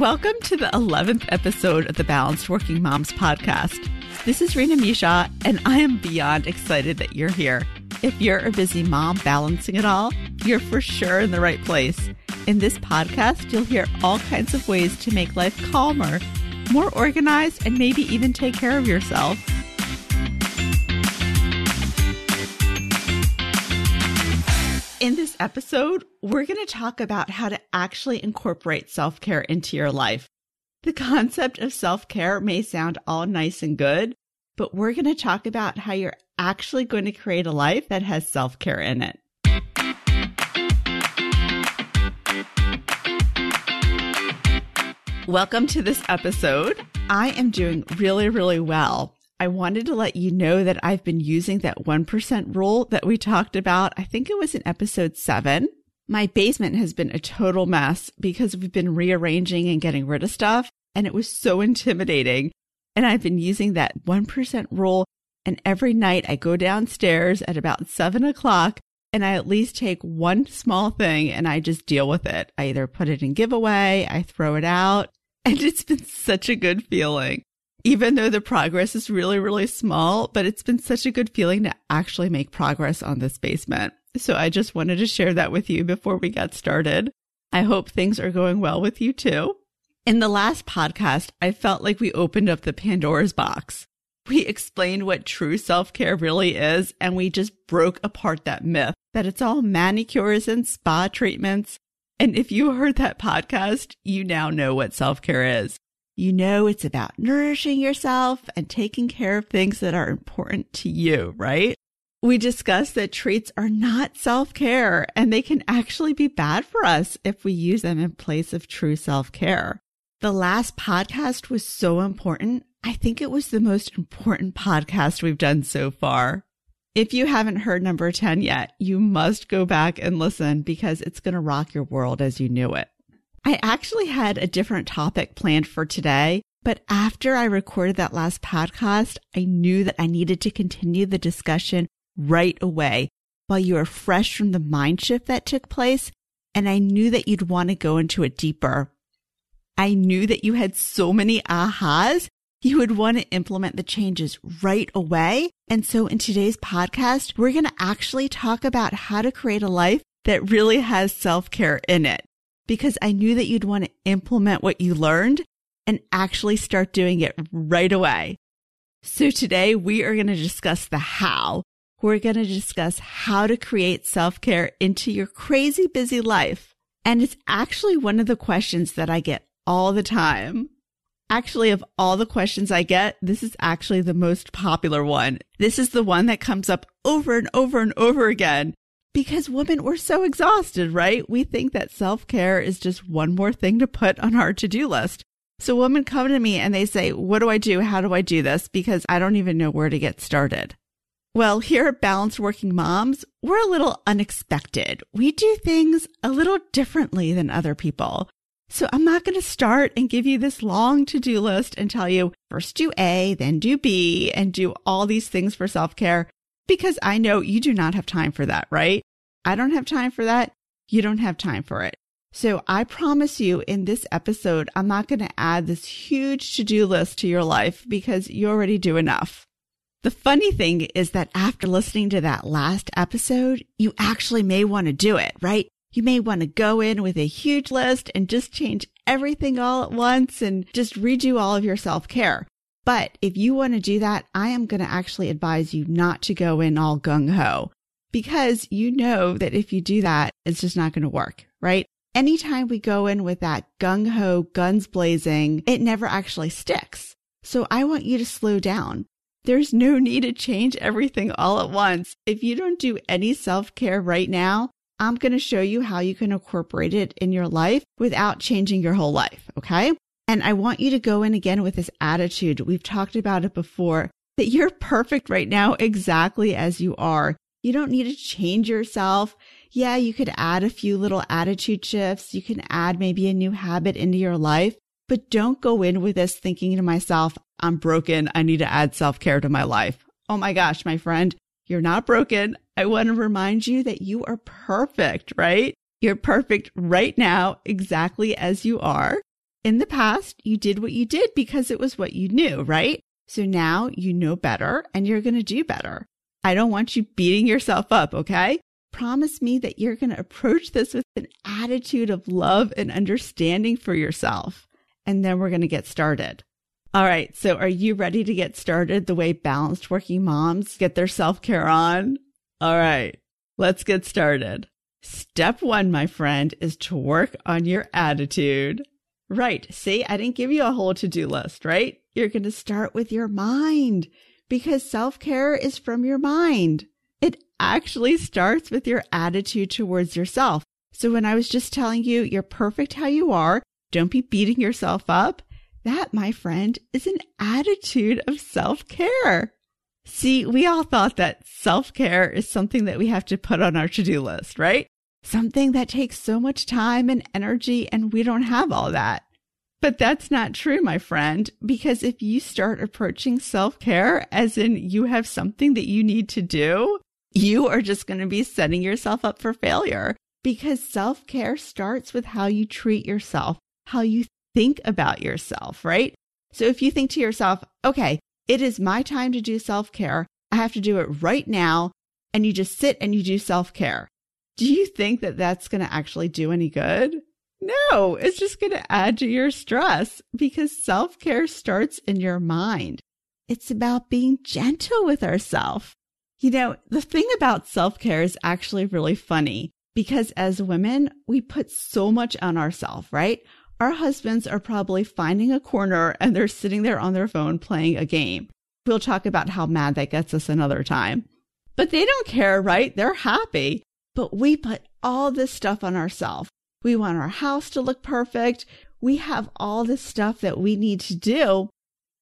Welcome to the 11th episode of the Balanced Working Moms podcast. This is Raina Mishra, and I am beyond excited that you're here. If you're a busy mom balancing it all, you're for sure in the right place. In this podcast, you'll hear all kinds of ways to make life calmer, more organized, and maybe even take care of yourself. In this episode, we're going to talk about how to actually incorporate self-care into your life. The concept of self-care may sound all nice and good, but we're going to talk about how you're actually going to create a life that has self-care in it. Welcome to this episode. I am doing really, really well. I wanted to let you know that I've been using that 1% rule that we talked about. I think it was in episode 7. My basement has been a total mess because we've been rearranging and getting rid of stuff, and it was so intimidating. And I've been using that 1% rule, and every night I go downstairs at about 7 o'clock, and I at least take one small thing and I just deal with it. I either put it in giveaway, I throw it out, and it's been such a good feeling. Even though the progress is really, really small, but it's been such a good feeling to actually make progress on this basement. So I just wanted to share that with you before we got started. I hope things are going well with you too. In the last podcast, I felt like we opened up the Pandora's box. We explained what true self-care really is, and we just broke apart that myth that it's all manicures and spa treatments. And if you heard that podcast, you now know what self-care is. You know, it's about nourishing yourself and taking care of things that are important to you, right? We discussed that treats are not self-care, and they can actually be bad for us if we use them in place of true self-care. The last podcast was so important. I think it was the most important podcast we've done so far. If you haven't heard number 10 yet, you must go back and listen because it's going to rock your world as you knew it. I actually had a different topic planned for today, but after I recorded that last podcast, I knew that I needed to continue the discussion right away while you were fresh from the mind shift that took place, and I knew that you'd want to go into it deeper. I knew that you had so many ahas, you would want to implement the changes right away. And so in today's podcast, we're going to actually talk about how to create a life that really has self-care in it. Because I knew that you'd want to implement what you learned and actually start doing it right away. So today we are going to discuss the how. We're going to discuss how to create self-care into your crazy busy life. And it's actually one of the questions that I get all the time. Actually, of all the questions I get, this is actually the most popular one. This is the one that comes up over and over and over again. Because women, we're so exhausted, right? We think that self-care is just one more thing to put on our to-do list. So women come to me and they say, what do I do? How do I do this? Because I don't even know where to get started. Well, here at Balanced Working Moms, we're a little unexpected. We do things a little differently than other people. So I'm not going to start and give you this long to-do list and tell you first do A, then do B, and do all these things for self-care. Because I know you do not have time for that, right? I don't have time for that. You don't have time for it. So I promise you in this episode, I'm not going to add this huge to-do list to your life because you already do enough. The funny thing is that after listening to that last episode, you actually may want to do it, right? You may want to go in with a huge list and just change everything all at once and just redo all of your self-care. But if you want to do that, I am going to actually advise you not to go in all gung-ho because you know that if you do that, it's just not going to work, right? Anytime we go in with that gung-ho, guns blazing, it never actually sticks. So I want you to slow down. There's no need to change everything all at once. If you don't do any self-care right now, I'm going to show you how you can incorporate it in your life without changing your whole life, okay? And I want you to go in again with this attitude. We've talked about it before, that you're perfect right now exactly as you are. You don't need to change yourself. Yeah, you could add a few little attitude shifts. You can add maybe a new habit into your life, but don't go in with this thinking to myself, I'm broken. I need to add self-care to my life. Oh my gosh, my friend, you're not broken. I want to remind you that you are perfect, right? You're perfect right now exactly as you are. In the past, you did what you did because it was what you knew, right? So now you know better and you're going to do better. I don't want you beating yourself up, okay? Promise me that you're going to approach this with an attitude of love and understanding for yourself. And then we're going to get started. All right. So are you ready to get started the way balanced working moms get their self-care on? All right. Let's get started. Step one, my friend, is to work on your attitude. Right. See, I didn't give you a whole to-do list, right? You're going to start with your mind because self-care is from your mind. It actually starts with your attitude towards yourself. So when I was just telling you, you're perfect how you are, don't be beating yourself up. That, my friend, is an attitude of self-care. See, we all thought that self-care is something that we have to put on our to-do list, right? Something that takes so much time and energy, and we don't have all that. But that's not true, my friend, because if you start approaching self-care as in you have something that you need to do, you are just going to be setting yourself up for failure because self-care starts with how you treat yourself, how you think about yourself, right? So if you think to yourself, okay, it is my time to do self-care, I have to do it right now, and you just sit and you do self-care, do you think that that's going to actually do any good? No, it's just going to add to your stress because self-care starts in your mind. It's about being gentle with ourselves. You know, the thing about self-care is actually really funny because as women, we put so much on ourselves, right? Our husbands are probably finding a corner and they're sitting there on their phone playing a game. We'll talk about how mad that gets us another time. But they don't care, right? They're happy. But we put all this stuff on ourselves. We want our house to look perfect. We have all this stuff that we need to do,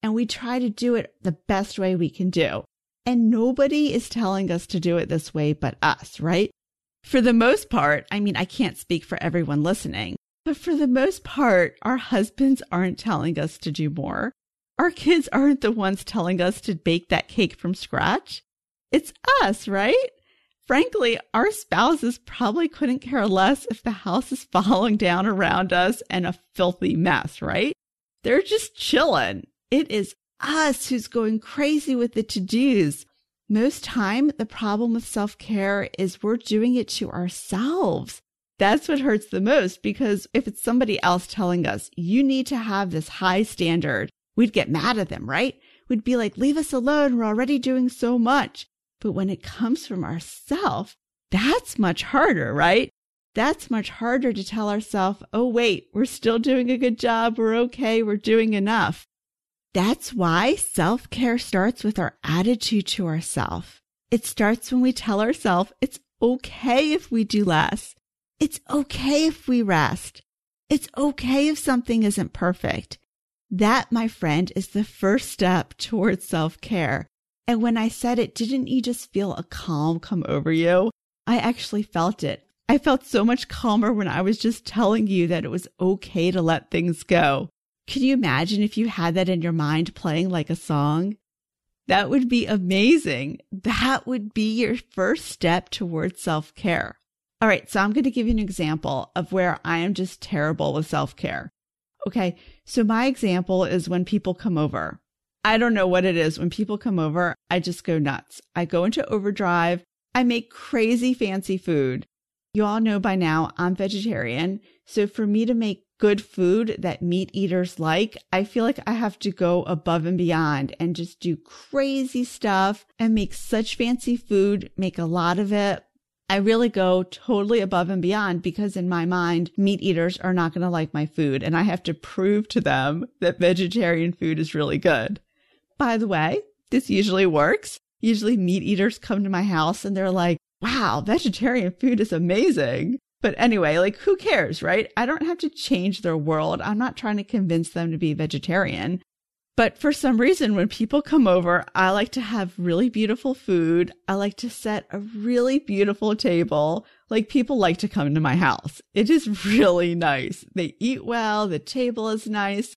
and we try to do it the best way we can do. And nobody is telling us to do it this way but us, right? For the most part, I mean, I can't speak for everyone listening, but for the most part, our husbands aren't telling us to do more. Our kids aren't the ones telling us to bake that cake from scratch. It's us, right? Frankly, our spouses probably couldn't care less if the house is falling down around us and a filthy mess, right? They're just chilling. It is us who's going crazy with the to-dos. Most time, the problem with self-care is we're doing it to ourselves. That's what hurts the most because if it's somebody else telling us, you need to have this high standard, we'd get mad at them, right? We'd be like, leave us alone. We're already doing so much. But when it comes from ourselves, that's much harder, right? That's much harder to tell ourselves, oh, wait, we're still doing a good job. We're okay. We're doing enough. That's why self-care starts with our attitude to ourselves. It starts when we tell ourselves it's okay if we do less. It's okay if we rest. It's okay if something isn't perfect. That, my friend, is the first step towards self-care. And when I said it, didn't you just feel a calm come over you? I actually felt it. I felt so much calmer when I was just telling you that it was okay to let things go. Can you imagine if you had that in your mind playing like a song? That would be amazing. That would be your first step towards self-care. All right, so I'm going to give you an example of where I am just terrible with self-care. Okay, so my example is when people come over. I don't know what it is. When people come over, I just go nuts. I go into overdrive. I make crazy fancy food. You all know by now I'm vegetarian. So for me to make good food that meat eaters like, I feel like I have to go above and beyond and just do crazy stuff and make such fancy food, make a lot of it. I really go totally above and beyond because in my mind, meat eaters are not going to like my food. And I have to prove to them that vegetarian food is really good. By the way, this usually works. Usually meat eaters come to my house and they're like, wow, vegetarian food is amazing. But anyway, like who cares, right? I don't have to change their world. I'm not trying to convince them to be vegetarian. But for some reason, when people come over, I like to have really beautiful food. I like to set a really beautiful table. Like people like to come to my house. It is really nice. They eat well. The table is nice.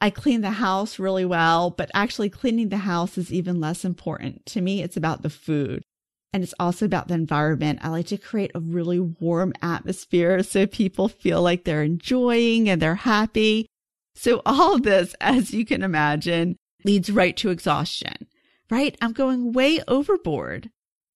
I clean the house really well, but actually cleaning the house is even less important. To me, it's about the food and it's also about the environment. I like to create a really warm atmosphere so people feel like they're enjoying and they're happy. So all this, as you can imagine, leads right to exhaustion, right? I'm going way overboard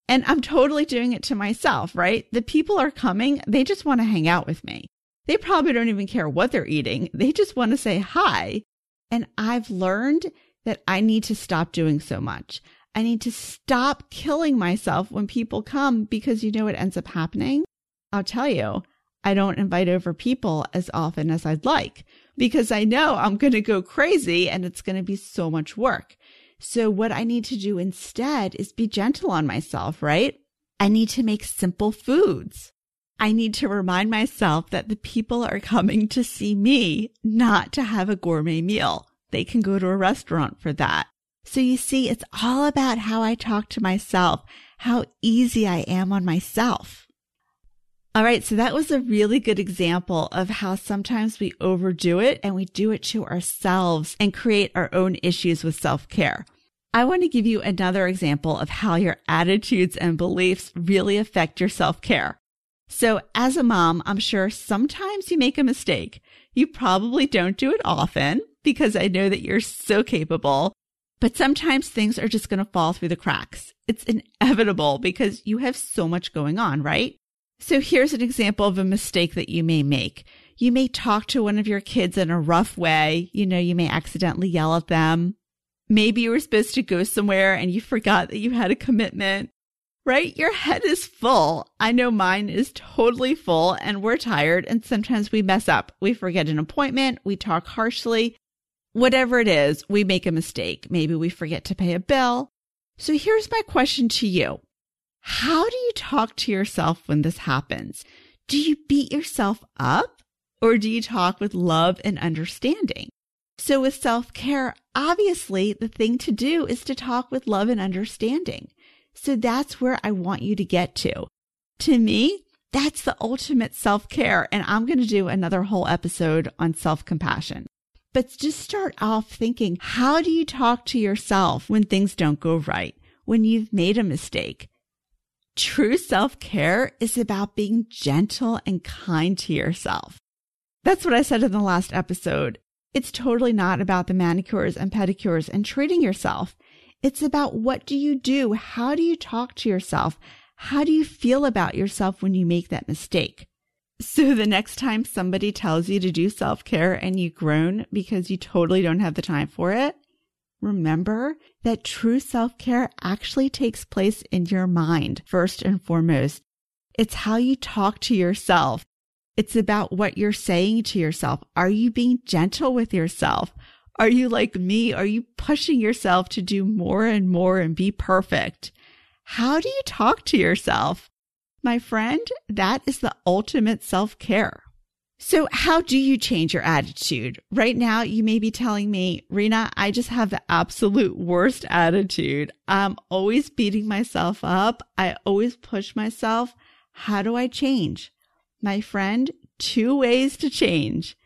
and I'm totally doing it to myself, right? The people are coming. They just want to hang out with me. They probably don't even care what they're eating. They just want to say hi. And I've learned that I need to stop doing so much. I need to stop killing myself when people come, because you know what ends up happening? I'll tell you, I don't invite over people as often as I'd like, because I know I'm going to go crazy and it's going to be so much work. So what I need to do instead is be gentle on myself, right? I need to make simple foods. I need to remind myself that the people are coming to see me, not to have a gourmet meal. They can go to a restaurant for that. So you see, it's all about how I talk to myself, how easy I am on myself. All right, so that was a really good example of how sometimes we overdo it and we do it to ourselves and create our own issues with self-care. I want to give you another example of how your attitudes and beliefs really affect your self-care. So as a mom, I'm sure sometimes you make a mistake. You probably don't do it often, because I know that you're so capable, but sometimes things are just going to fall through the cracks. It's inevitable because you have so much going on, right? So here's an example of a mistake that you may make. You may talk to one of your kids in a rough way. You know, you may accidentally yell at them. Maybe you were supposed to go somewhere and you forgot that you had a commitment, right? Your head is full. I know mine is totally full, and we're tired, and sometimes we mess up. We forget an appointment. We talk harshly. Whatever it is, we make a mistake. Maybe we forget to pay a bill. So here's my question to you. How do you talk to yourself when this happens? Do you beat yourself up, or do you talk with love and understanding? So with self-care, obviously the thing to do is to talk with love and understanding. So that's where I want you to get to. To me, that's the ultimate self-care, and I'm going to do another whole episode on self-compassion. But just start off thinking, how do you talk to yourself when things don't go right, when you've made a mistake? True self-care is about being gentle and kind to yourself. That's what I said in the last episode. It's totally not about the manicures and pedicures and treating yourself. It's about, what do you do? How do you talk to yourself? How do you feel about yourself when you make that mistake? So the next time somebody tells you to do self-care and you groan because you totally don't have the time for it, remember that true self-care actually takes place in your mind first and foremost. It's how you talk to yourself. It's about what you're saying to yourself. Are you being gentle with yourself? Are you like me? Are you pushing yourself to do more and more and be perfect? How do you talk to yourself? My friend, that is the ultimate self-care. So how do you change your attitude? Right now, you may be telling me, Raina, I just have the absolute worst attitude. I'm always beating myself up. I always push myself. How do I change? My friend, two ways to change.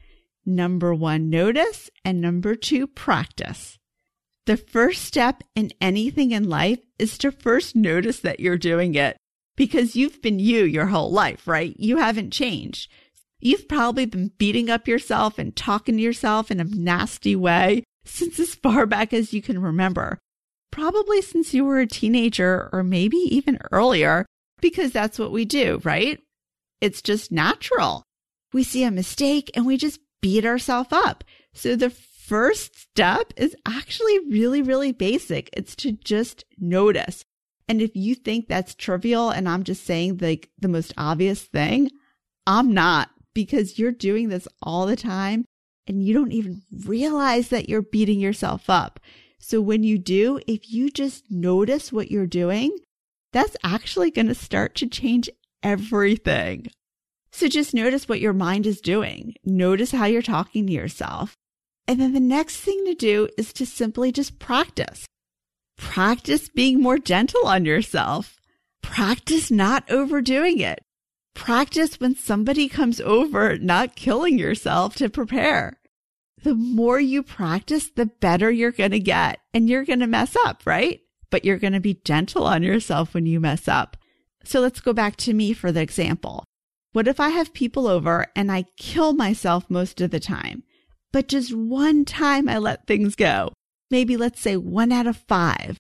Number one, notice, and number two, practice. The first step in anything in life is to first notice that you're doing it, because you've been you your whole life, right? You haven't changed. You've probably been beating up yourself and talking to yourself in a nasty way since as far back as you can remember, probably since you were a teenager or maybe even earlier, because that's what we do, right? It's just natural. We see a mistake and we just beat ourselves up. So the first step is actually really, really basic. It's to just notice. And if you think that's trivial and I'm just saying like the most obvious thing, I'm not. Because you're doing this all the time and you don't even realize that you're beating yourself up. So when you do, if you just notice what you're doing, that's actually going to start to change everything. So just notice what your mind is doing. Notice how you're talking to yourself. And then the next thing to do is to simply just practice. Practice being more gentle on yourself. Practice not overdoing it. Practice when somebody comes over, not killing yourself to prepare. The more you practice, the better you're going to get, and you're going to mess up, right? But you're going to be gentle on yourself when you mess up. So let's go back to me for the example. What if I have people over and I kill myself most of the time? but just one time I let things go. Maybe let's say 1 out of 5.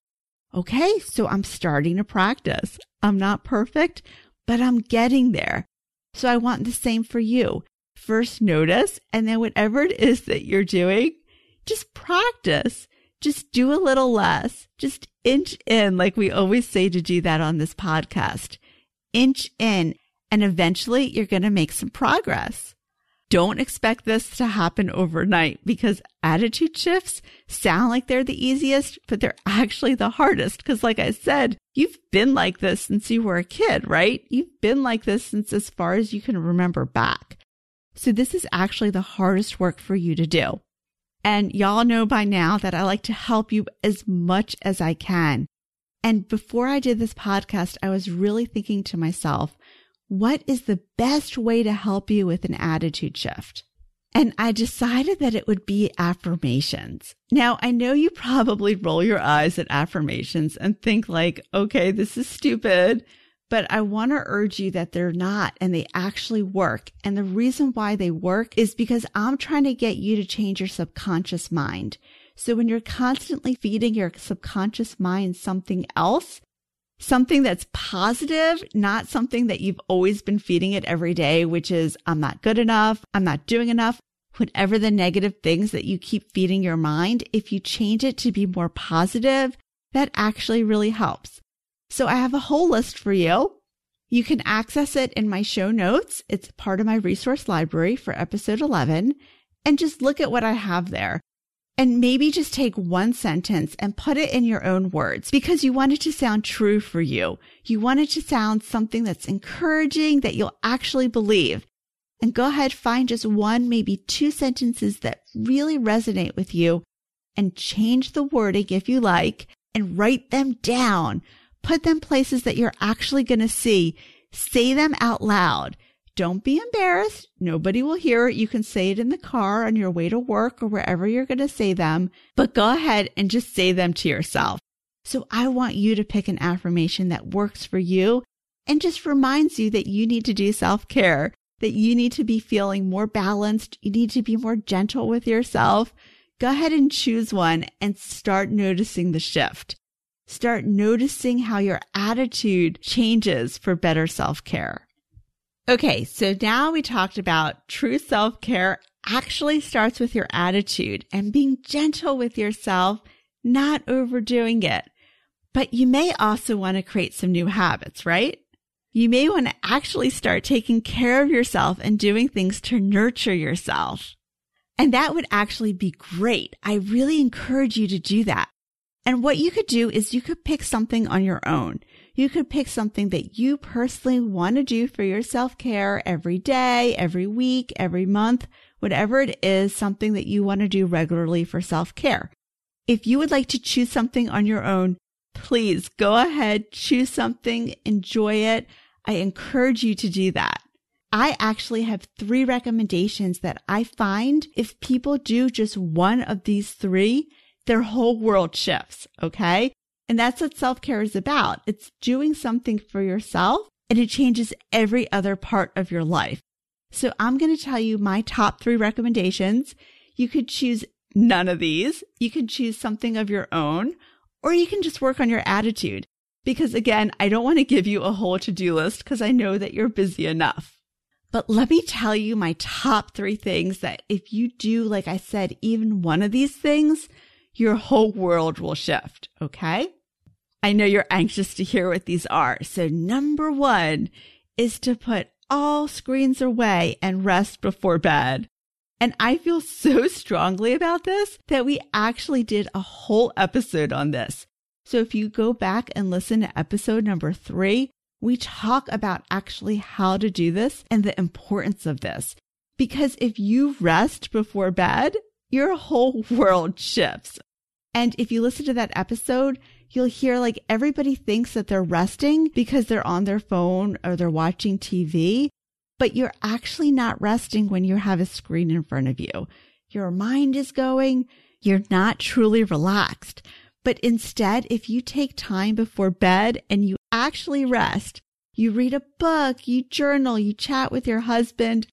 Okay, so I'm starting to practice. I'm not perfect, but I'm getting there. So I want the same for you. First notice, and then whatever it is that you're doing, just practice. Just do a little less. Just inch in, like we always say to do that on this podcast. Inch in, and eventually you're going to make some progress. Don't expect this to happen overnight because attitude shifts sound like they're the easiest, but they're actually the hardest. Because like I said, you've been like this since you were a kid, right? You've been like this since as far as you can remember back. So this is actually the hardest work for you to do. And y'all know by now that I like to help you as much as I can. And before I did this podcast, I was really thinking to myself, what is the best way to help you with an attitude shift? And I decided that it would be affirmations. Now, I know you probably roll your eyes at affirmations and think like, okay, this is stupid, but I want to urge you that they're not, and they actually work. And the reason why they work is because I'm trying to get you to change your subconscious mind. So when you're constantly feeding your subconscious mind something else, something that's positive, not something that you've always been feeding it every day, which is, I'm not good enough, I'm not doing enough, whatever the negative things that you keep feeding your mind, if you change it to be more positive, that actually really helps. So I have a whole list for you. You can access it in my show notes. It's part of my resource library for episode 11. And just look at what I have there. And maybe just take one sentence and put it in your own words because you want it to sound true for you. You want it to sound something that's encouraging that you'll actually believe. And go ahead, find just one, maybe two sentences that really resonate with you and change the wording if you like and write them down. Put them places that you're actually going to see. Say them out loud. Don't be embarrassed. Nobody will hear it. You can say it in the car on your way to work or wherever you're going to say them, but go ahead and just say them to yourself. So I want you to pick an affirmation that works for you and just reminds you that you need to do self-care, that you need to be feeling more balanced. You need to be more gentle with yourself. Go ahead and choose one and start noticing the shift. Start noticing how your attitude changes for better self-care. Okay, so now we talked about true self-care actually starts with your attitude and being gentle with yourself, not overdoing it. But you may also want to create some new habits, right? You may want to actually start taking care of yourself and doing things to nurture yourself. And that would actually be great. I really encourage you to do that. And what you could do is you could pick something on your own. You could pick something that you personally want to do for your self-care every day, every week, every month, whatever it is, something that you want to do regularly for self-care. If you would like to choose something on your own, please go ahead, choose something, enjoy it. I encourage you to do that. I actually have 3 recommendations that I find if people do just one of these 3, their whole world shifts, okay? And that's what self-care is about. It's doing something for yourself, and it changes every other part of your life. So I'm going to tell you my top 3 recommendations. You could choose none of these. You can choose something of your own, or you can just work on your attitude. Because again, I don't want to give you a whole to-do list because I know that you're busy enough. But let me tell you my top 3 things that if you do, like I said, even one of these things, your whole world will shift, okay? I know you're anxious to hear what these are. So number 1 is to put all screens away and rest before bed. And I feel so strongly about this that we actually did a whole episode on this. So if you go back and listen to episode number 3, we talk about actually how to do this and the importance of this. Because if you rest before bed, your whole world shifts. And if you listen to that episode, you'll hear like everybody thinks that they're resting because they're on their phone or they're watching TV, but you're actually not resting when you have a screen in front of you. Your mind is going, you're not truly relaxed. But instead, if you take time before bed and you actually rest, you read a book, you journal, you chat with your husband,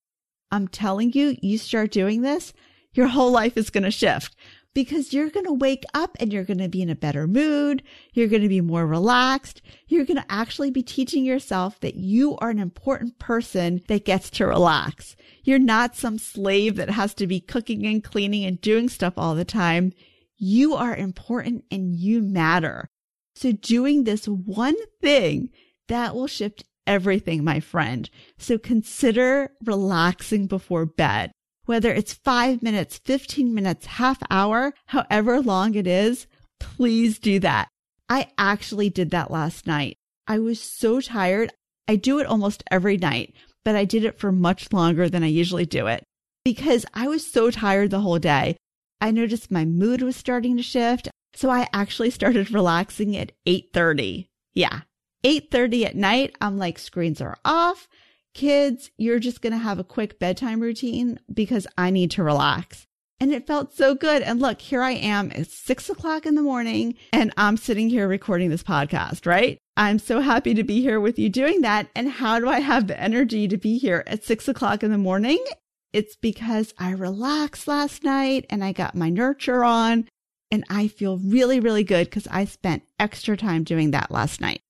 I'm telling you, you start doing this, your whole life is going to shift, because you're going to wake up and you're going to be in a better mood. You're going to be more relaxed. You're going to actually be teaching yourself that you are an important person that gets to relax. You're not some slave that has to be cooking and cleaning and doing stuff all the time. You are important and you matter. So doing this one thing, that will shift everything, my friend. So consider relaxing before bed. Whether it's 5 minutes, 15 minutes, half hour, however long it is, please do that. I actually did that last night. I was so tired. I do it almost every night, but I did it for much longer than I usually do it because I was so tired the whole day. I noticed my mood was starting to shift. So I actually started relaxing at 8:30. Yeah, 8:30 at night. I'm like, screens are off. Kids, you're just going to have a quick bedtime routine because I need to relax. And it felt so good. And look, here I am. It's 6 o'clock in the morning and I'm sitting here recording this podcast, right? I'm so happy to be here with you doing that. And how do I have the energy to be here at 6 o'clock in the morning? It's because I relaxed last night and I got my nurture on and I feel really, really good because I spent extra time doing that last night.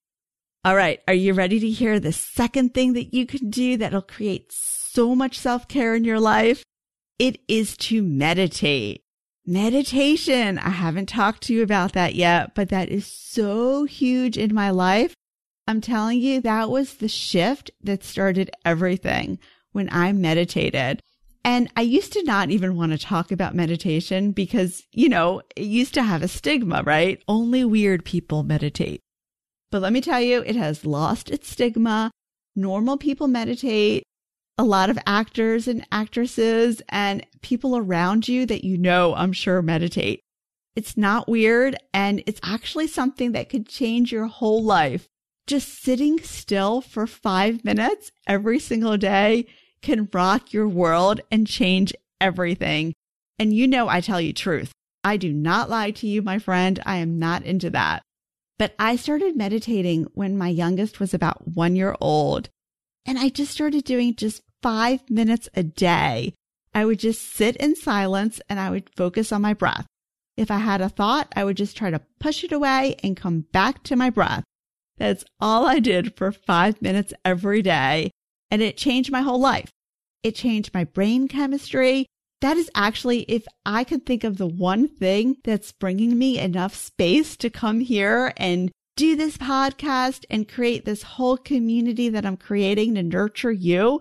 All right. Are you ready to hear the second thing that you can do that'll create so much self-care in your life? It is to meditate. Meditation. I haven't talked to you about that yet, but that is so huge in my life. I'm telling you, that was the shift that started everything when I meditated. And I used to not even want to talk about meditation because, you know, it used to have a stigma, right? Only weird people meditate. But let me tell you, it has lost its stigma. Normal people meditate. A lot of actors and actresses and people around you that you know, I'm sure, meditate. It's not weird. And it's actually something that could change your whole life. Just sitting still for 5 minutes every single day can rock your world and change everything. And you know, I tell you truth. I do not lie to you, my friend. I am not into that. But I started meditating when my youngest was about 1 year old. And I just started doing just 5 minutes a day. I would just sit in silence and I would focus on my breath. If I had a thought, I would just try to push it away and come back to my breath. That's all I did for 5 minutes every day. And it changed my whole life. It changed my brain chemistry. That is actually, if I could think of the one thing that's bringing me enough space to come here and do this podcast and create this whole community that I'm creating to nurture you,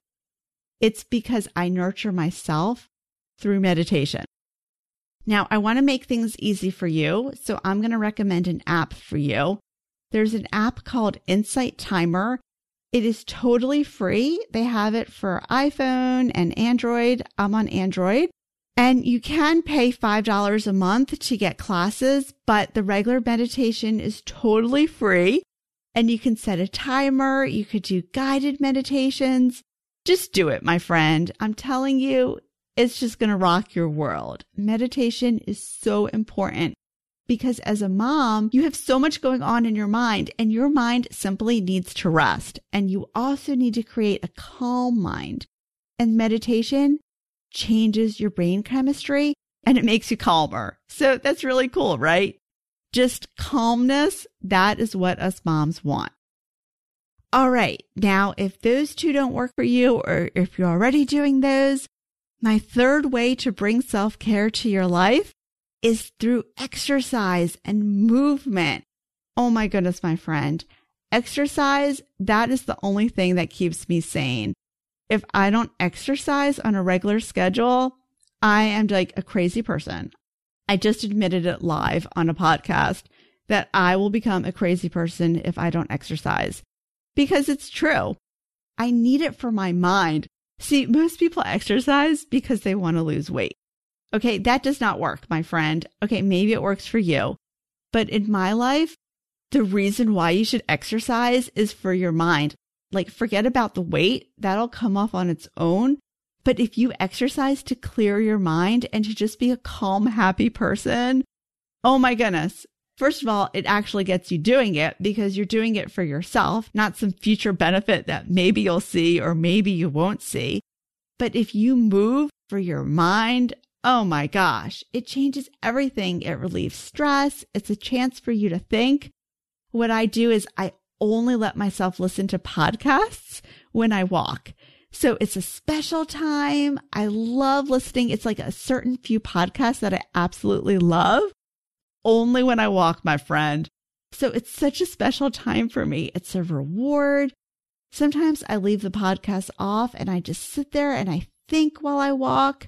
it's because I nurture myself through meditation. Now, I want to make things easy for you, so I'm going to recommend an app for you. There's an app called Insight Timer. It is totally free. They have it for iPhone and Android. I'm on Android. And you can pay $5 a month to get classes, but the regular meditation is totally free. And you can set a timer. You could do guided meditations. Just do it, my friend. I'm telling you, it's just going to rock your world. Meditation is so important. Because as a mom, you have so much going on in your mind and your mind simply needs to rest. And you also need to create a calm mind. And meditation changes your brain chemistry and it makes you calmer. So that's really cool, right? Just calmness. That is what us moms want. All right. Now, if those two don't work for you or if you're already doing those, my third way to bring self-care to your life is through exercise and movement. Oh my goodness, my friend. Exercise, that is the only thing that keeps me sane. If I don't exercise on a regular schedule, I am like a crazy person. I just admitted it live on a podcast that I will become a crazy person if I don't exercise because it's true. I need it for my mind. See, most people exercise because they want to lose weight. Okay, that does not work, my friend. Okay, maybe it works for you. But in my life, the reason why you should exercise is for your mind. Like, forget about the weight. That'll come off on its own. But if you exercise to clear your mind and to just be a calm, happy person, oh my goodness. First of all, it actually gets you doing it because you're doing it for yourself, not some future benefit that maybe you'll see or maybe you won't see. But if you move for your mind, Oh my gosh, it changes everything. It relieves stress. It's a chance for you to think. What I do is I only let myself listen to podcasts when I walk. So it's a special time. I love listening. It's like a certain few podcasts that I absolutely love. Only when I walk, my friend. So it's such a special time for me. It's a reward. Sometimes I leave the podcast off and I just sit there and I think while I walk.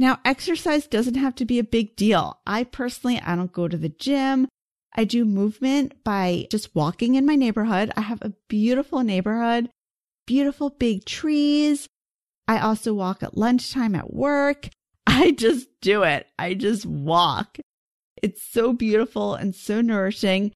Now, exercise doesn't have to be a big deal. I don't go to the gym. I do movement by just walking in my neighborhood. I have a beautiful neighborhood, beautiful big trees. I also walk at lunchtime at work. I just do it. I just walk. It's so beautiful and so nourishing.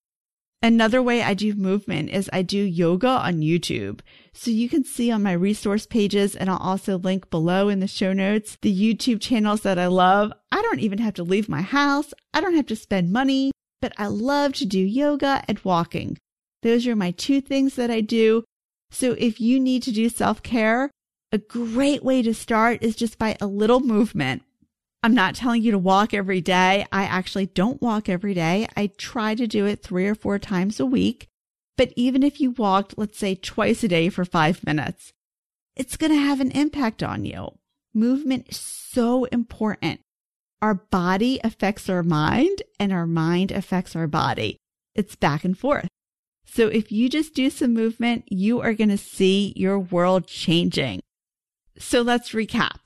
Another way I do movement is I do yoga on YouTube. So you can see on my resource pages, and I'll also link below in the show notes, the YouTube channels that I love. I don't even have to leave my house. I don't have to spend money, but I love to do yoga and walking. Those are my two things that I do. So if you need to do self-care, a great way to start is just by a little movement. I'm not telling you to walk every day. I actually don't walk every day. I try to do it 3 or 4 times a week. But even if you walked, let's say twice a day for 5 minutes, it's going to have an impact on you. Movement is so important. Our body affects our mind and our mind affects our body. It's back and forth. So if you just do some movement, you are going to see your world changing. So let's recap.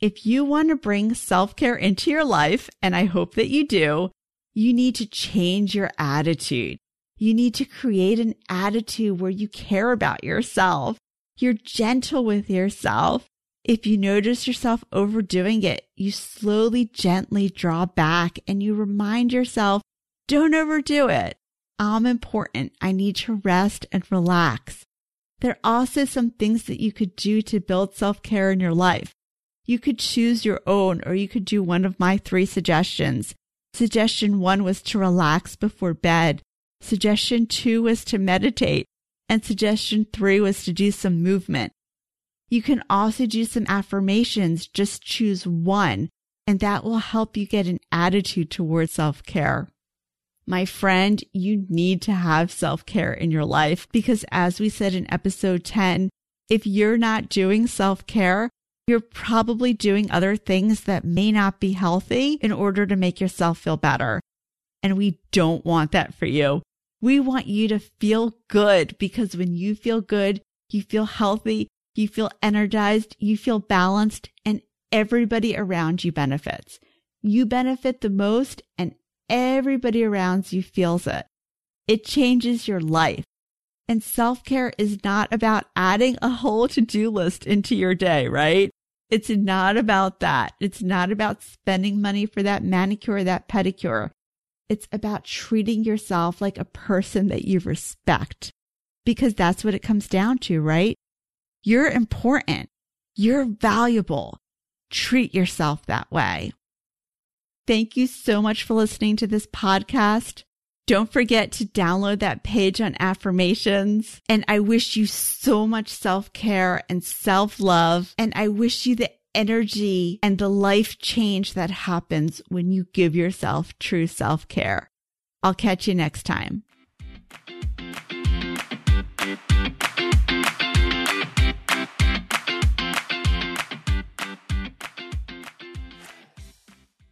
If you want to bring self-care into your life, and I hope that you do, you need to change your attitude. You need to create an attitude where you care about yourself. You're gentle with yourself. If you notice yourself overdoing it, you slowly, gently draw back and you remind yourself, don't overdo it. I'm important. I need to rest and relax. There are also some things that you could do to build self-care in your life. You could choose your own, or you could do one of my 3 suggestions. Suggestion 1 was to relax before bed. Suggestion 2 was to meditate. And suggestion 3 was to do some movement. You can also do some affirmations. Just choose one, and that will help you get an attitude towards self-care. My friend, you need to have self-care in your life because, as we said in episode 10, if you're not doing self-care, you're probably doing other things that may not be healthy in order to make yourself feel better. And we don't want that for you. We want you to feel good because when you feel good, you feel healthy, you feel energized, you feel balanced, and everybody around you benefits. You benefit the most and everybody around you feels it. It changes your life. And self-care is not about adding a whole to-do list into your day, right? It's not about that. It's not about spending money for that manicure or that pedicure. It's about treating yourself like a person that you respect because that's what it comes down to, right? You're important. You're valuable. Treat yourself that way. Thank you so much for listening to this podcast. Don't forget to download that page on affirmations. And I wish you so much self-care and self-love. And I wish you the energy and the life change that happens when you give yourself true self-care. I'll catch you next time.